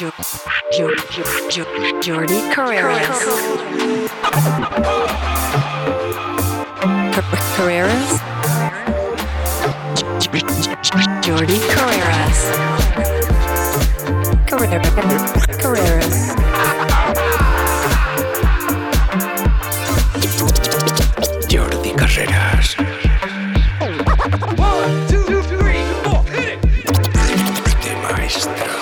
Jordi Carreras. Jordi Carreras. Carreras. Jordi Carreras. 1, 2, 3, 4, hit it! De maestro.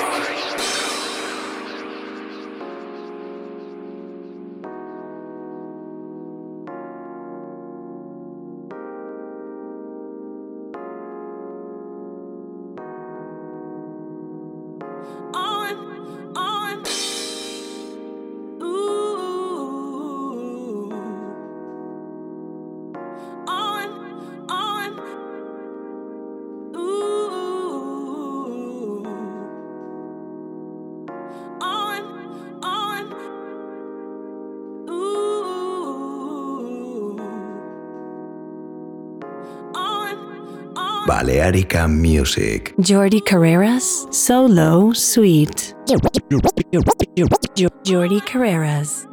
Balearica Music. Jordi Carreras, Solo Sweet. Jordi Carreras.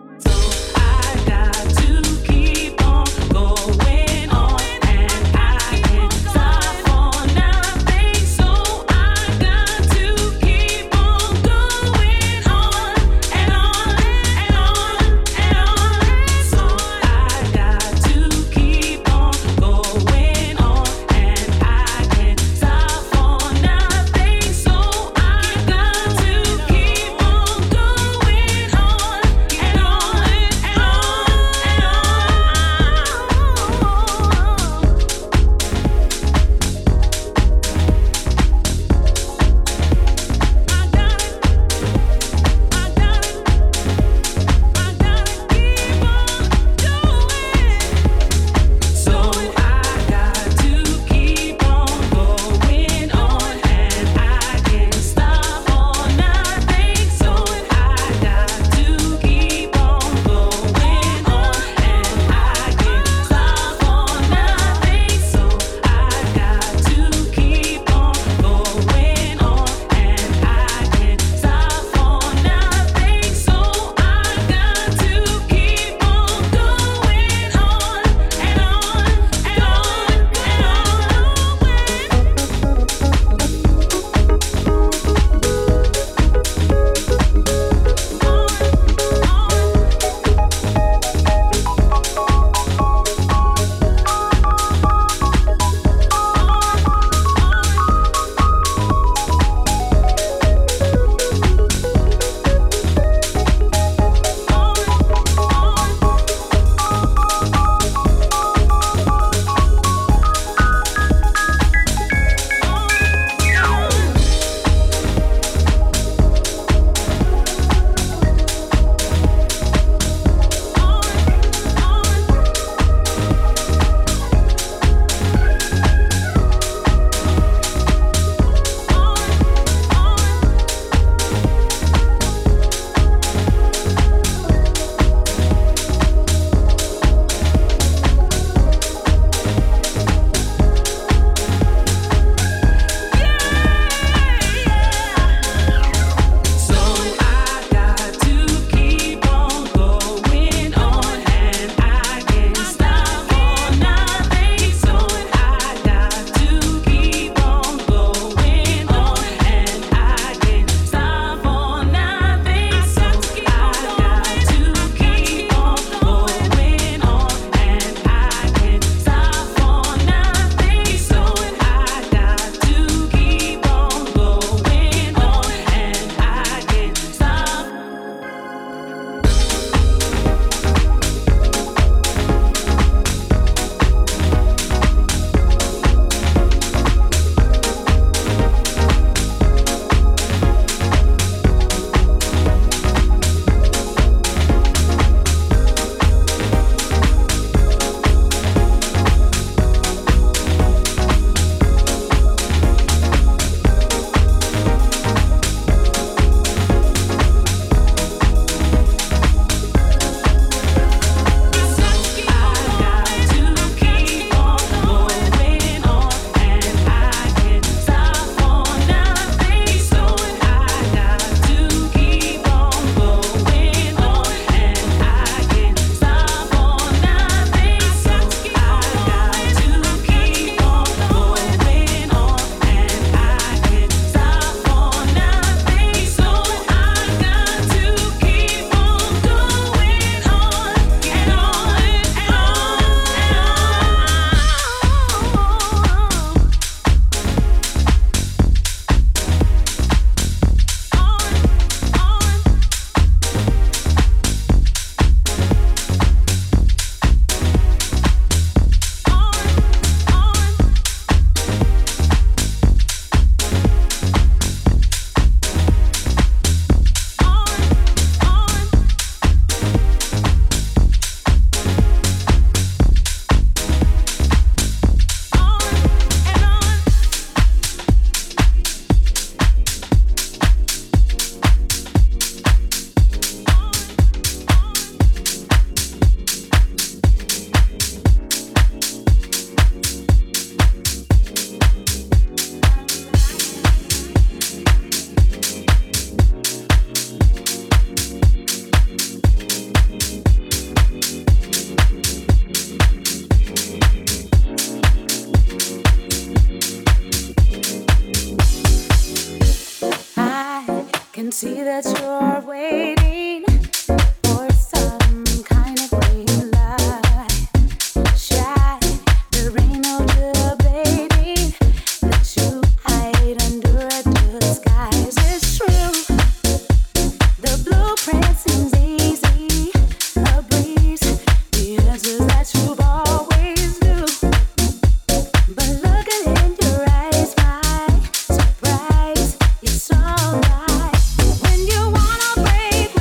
see that you're waiting. When you wanna break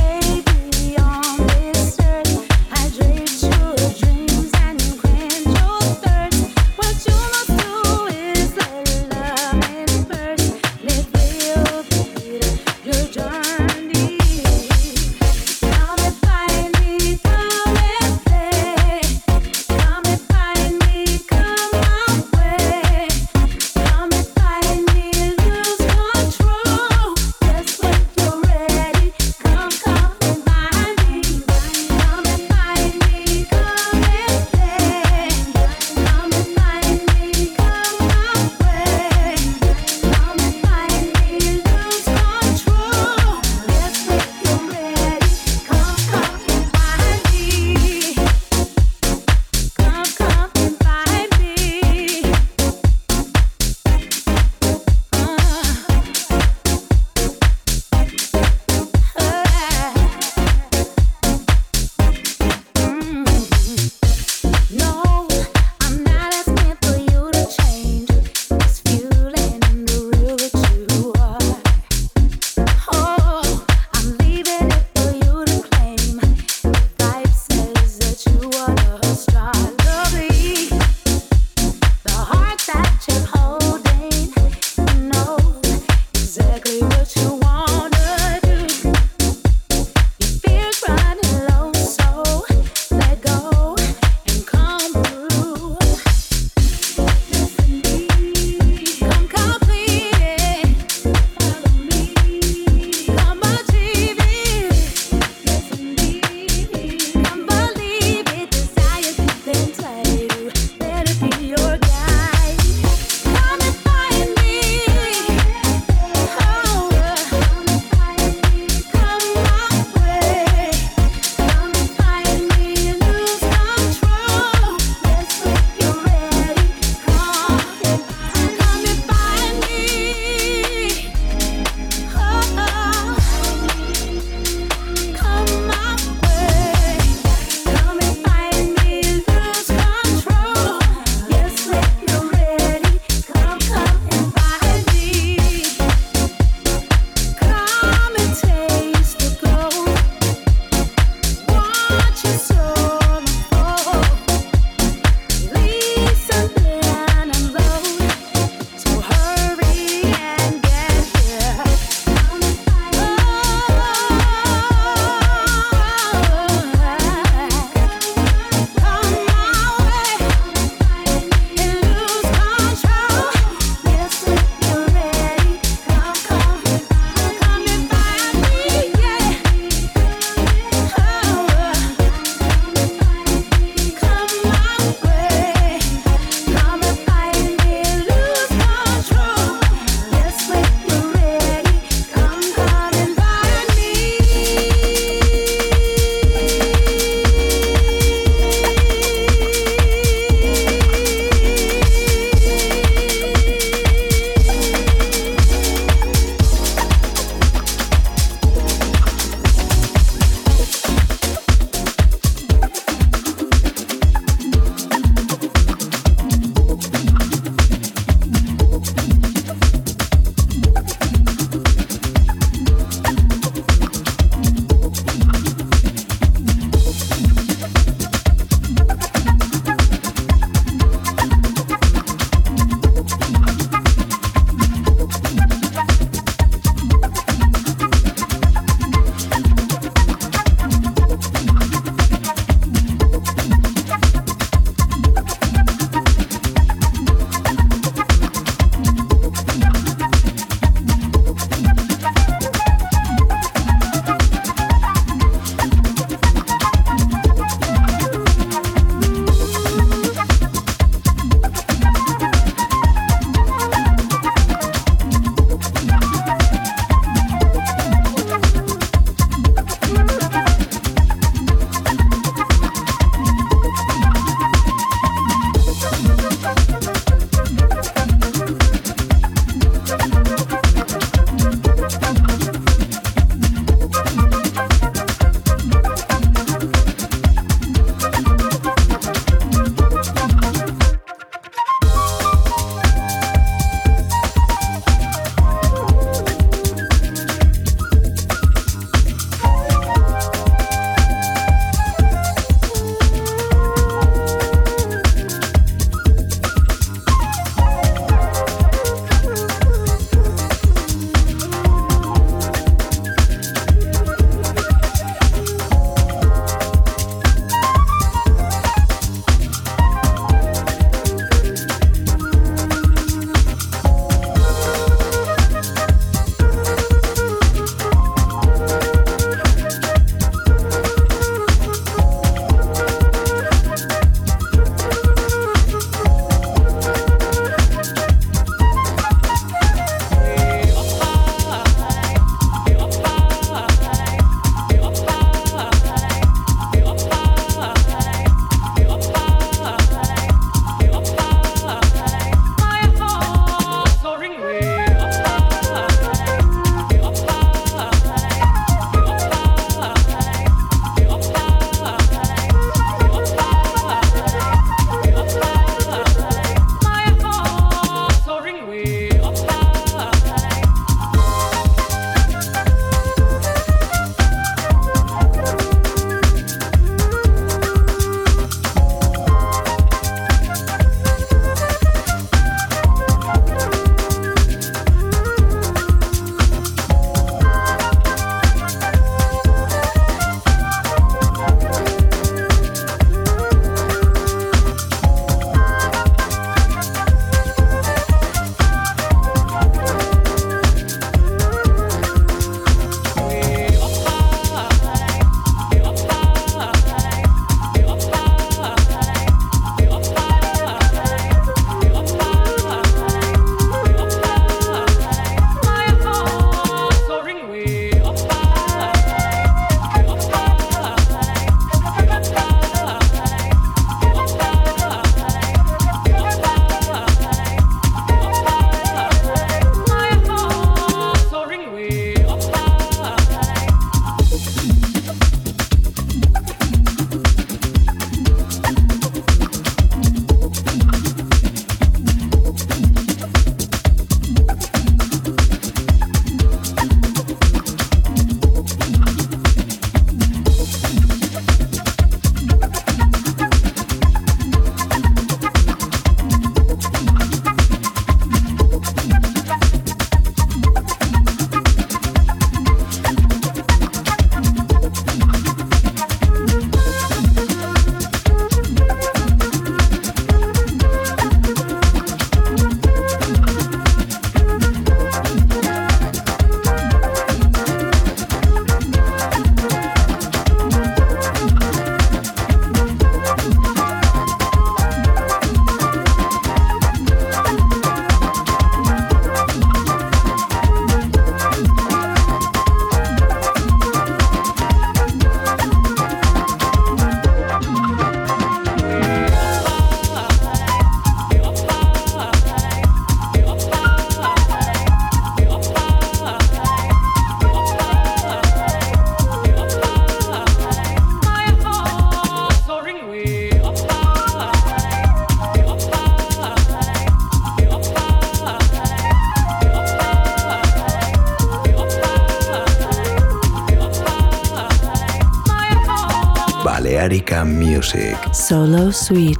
Balearica Music. Solo Sweet.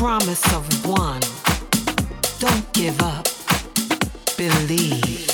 promise of one. Don't give up. Believe.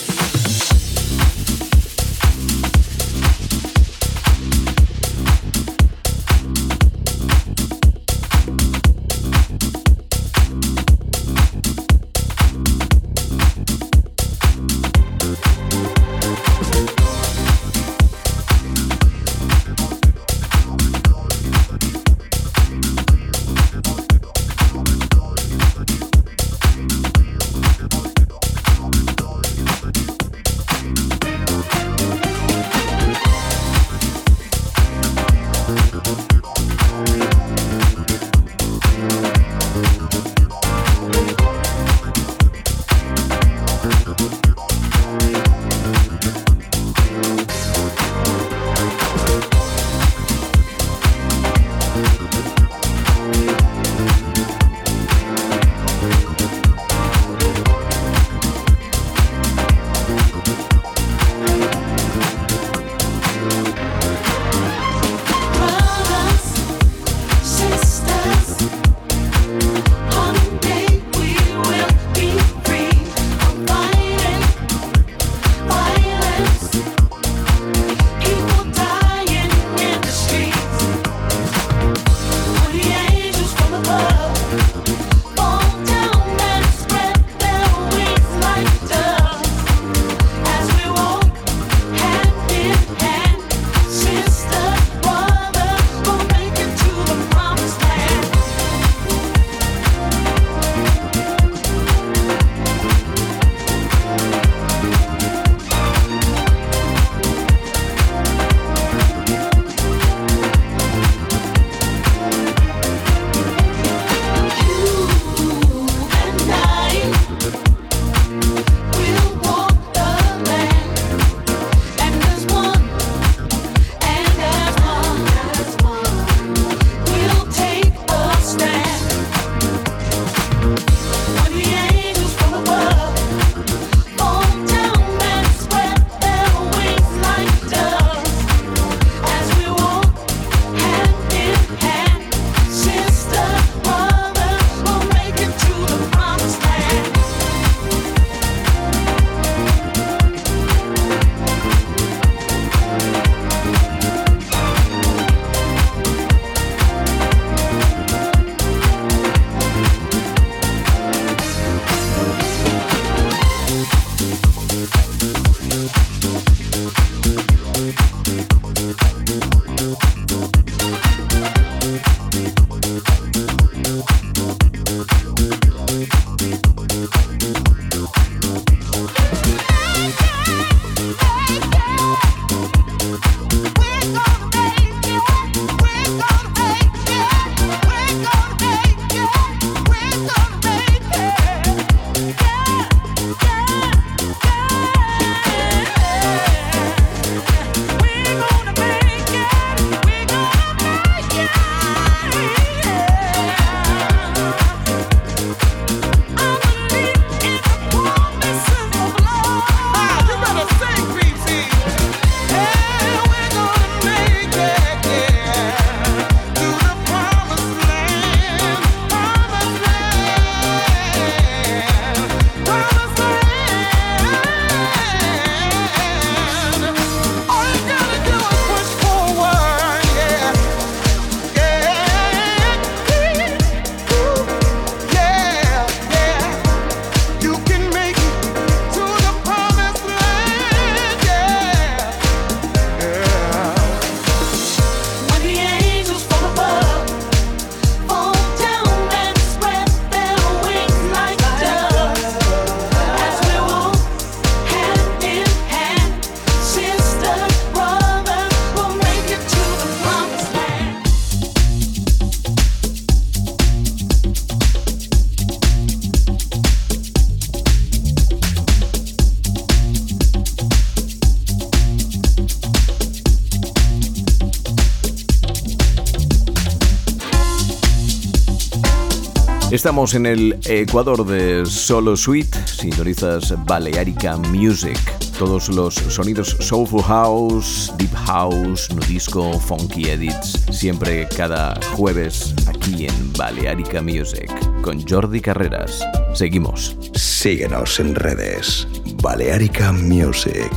Estamos en el Ecuador de Solo Sweet, sintonizas Balearica Music. todos los sonidos soulful house, deep house, nudisco, funky edits, siempre cada jueves aquí en Balearica Music con Jordi Carreras. Seguimos. Síguenos en redes. Balearica Music.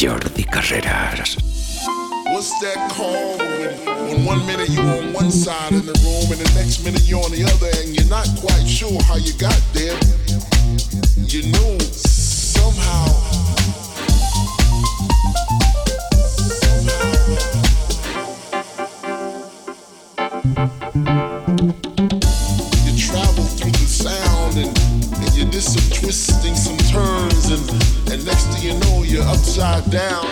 Jordi Carreras. What's that called when one minute you're on one side of the room and the next minute you're on the other and you're not quite sure how you got there? You knew somehow. You travel through the sound and you did some twisting, some turns, and next thing you know you're upside down.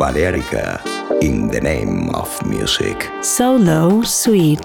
Balearica, in the name of music. Solo Sweet.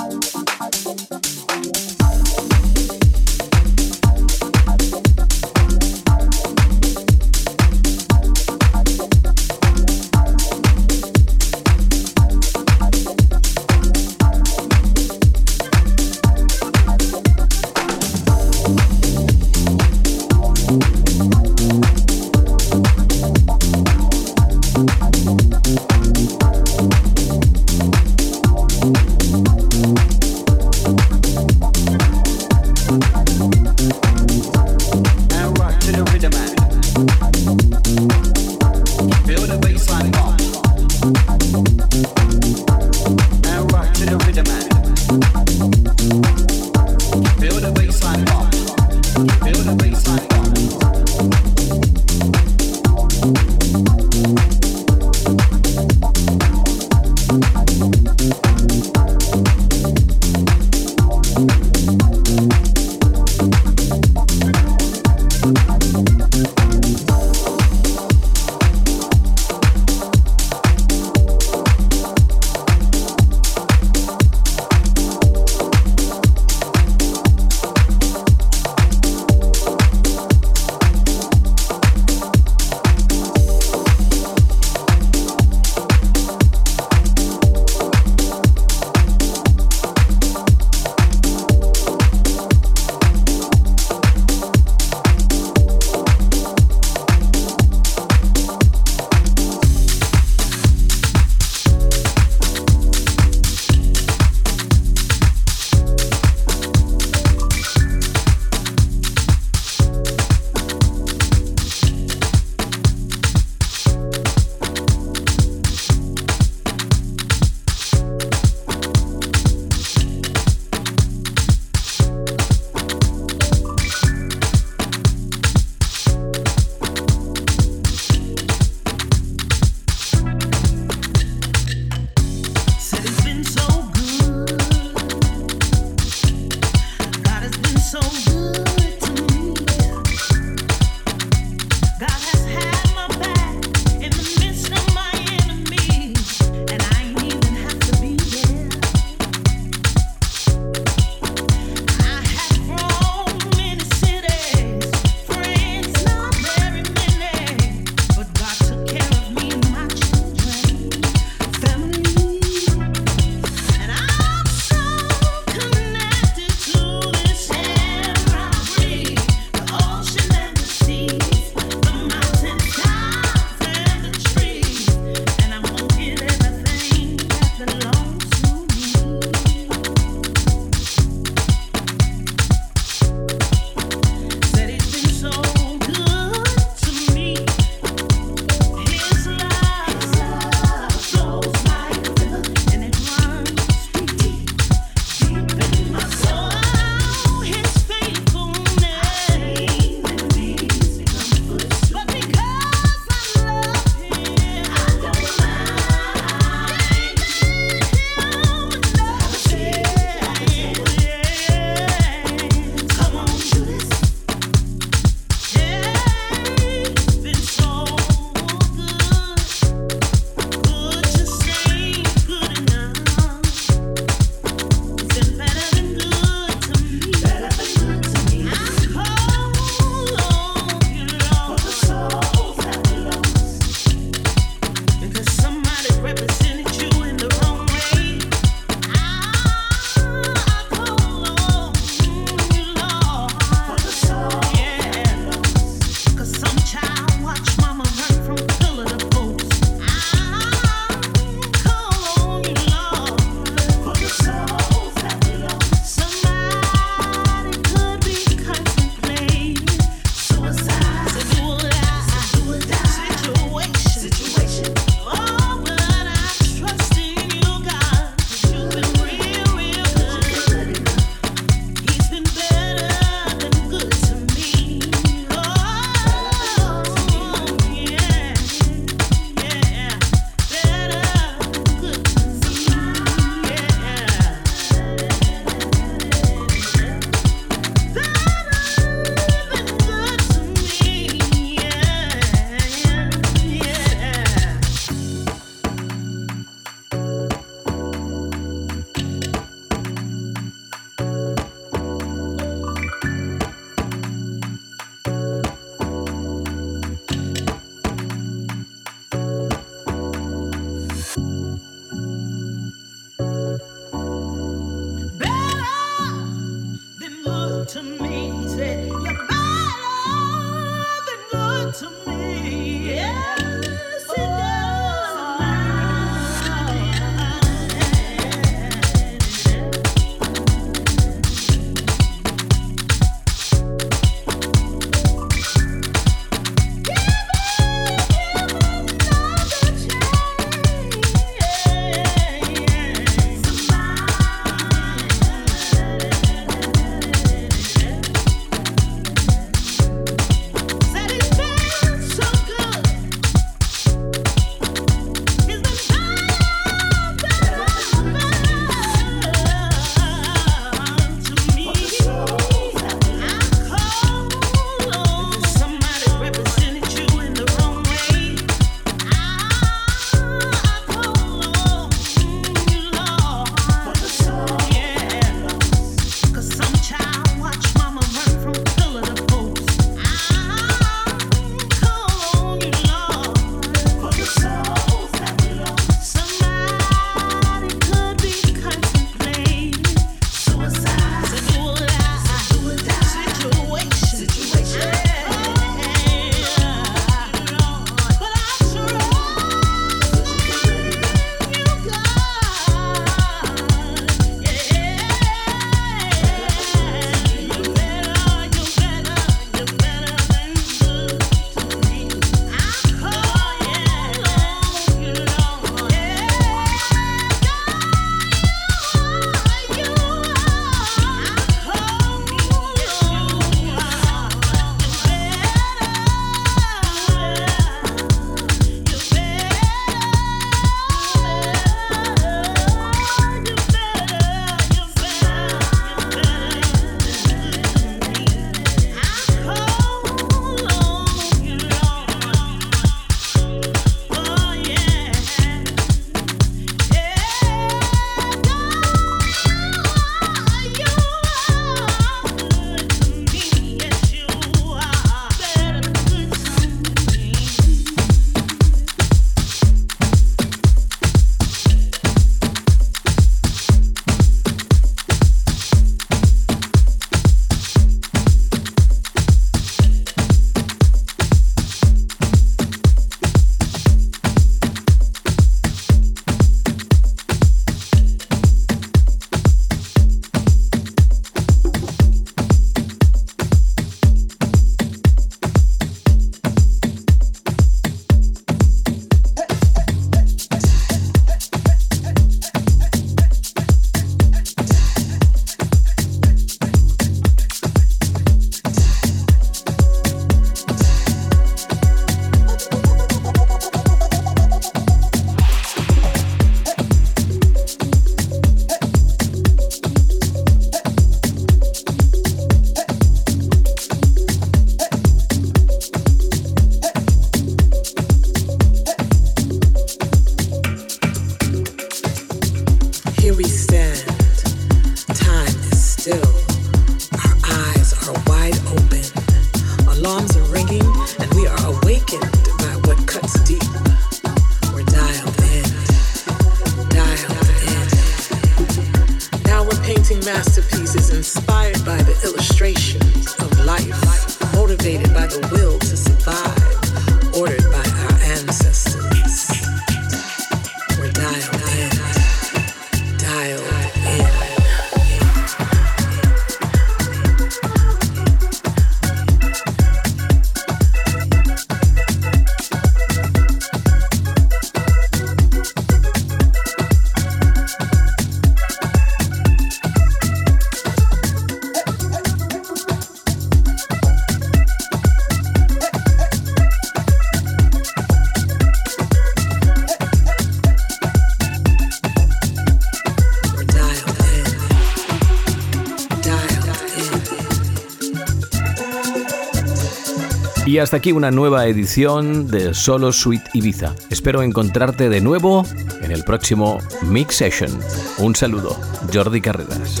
Y hasta aquí una nueva edición de Solo Sweet Ibiza. Espero encontrarte de nuevo en el próximo Mix Session. Un saludo, Jordi Carreras.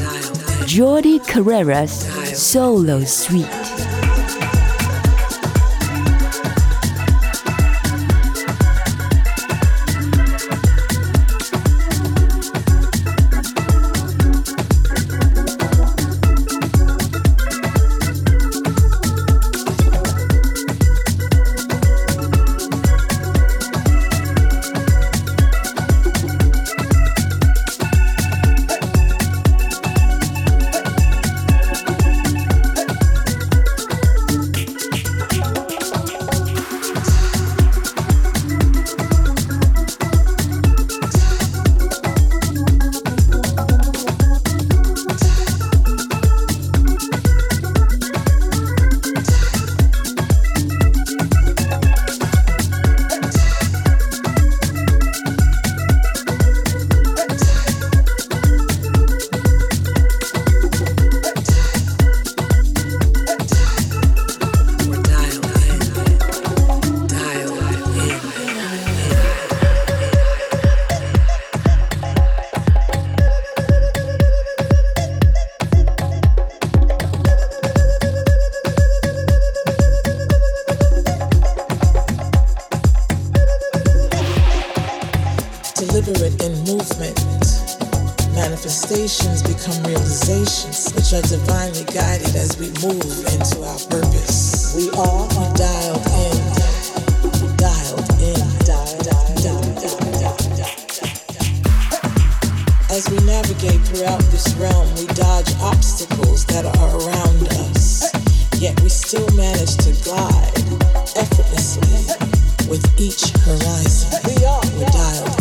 Jordi Carreras, Solo Sweet. Deliberate in movement, manifestations become realizations, which are divinely guided as we move into our purpose. We all are dialed in, dialed in, dialed, dialed, dialed, dialed, dialed, dialed, dialed. As we navigate throughout this realm, we dodge obstacles that are around us, yet we still manage to glide effortlessly with each horizon. We are dialed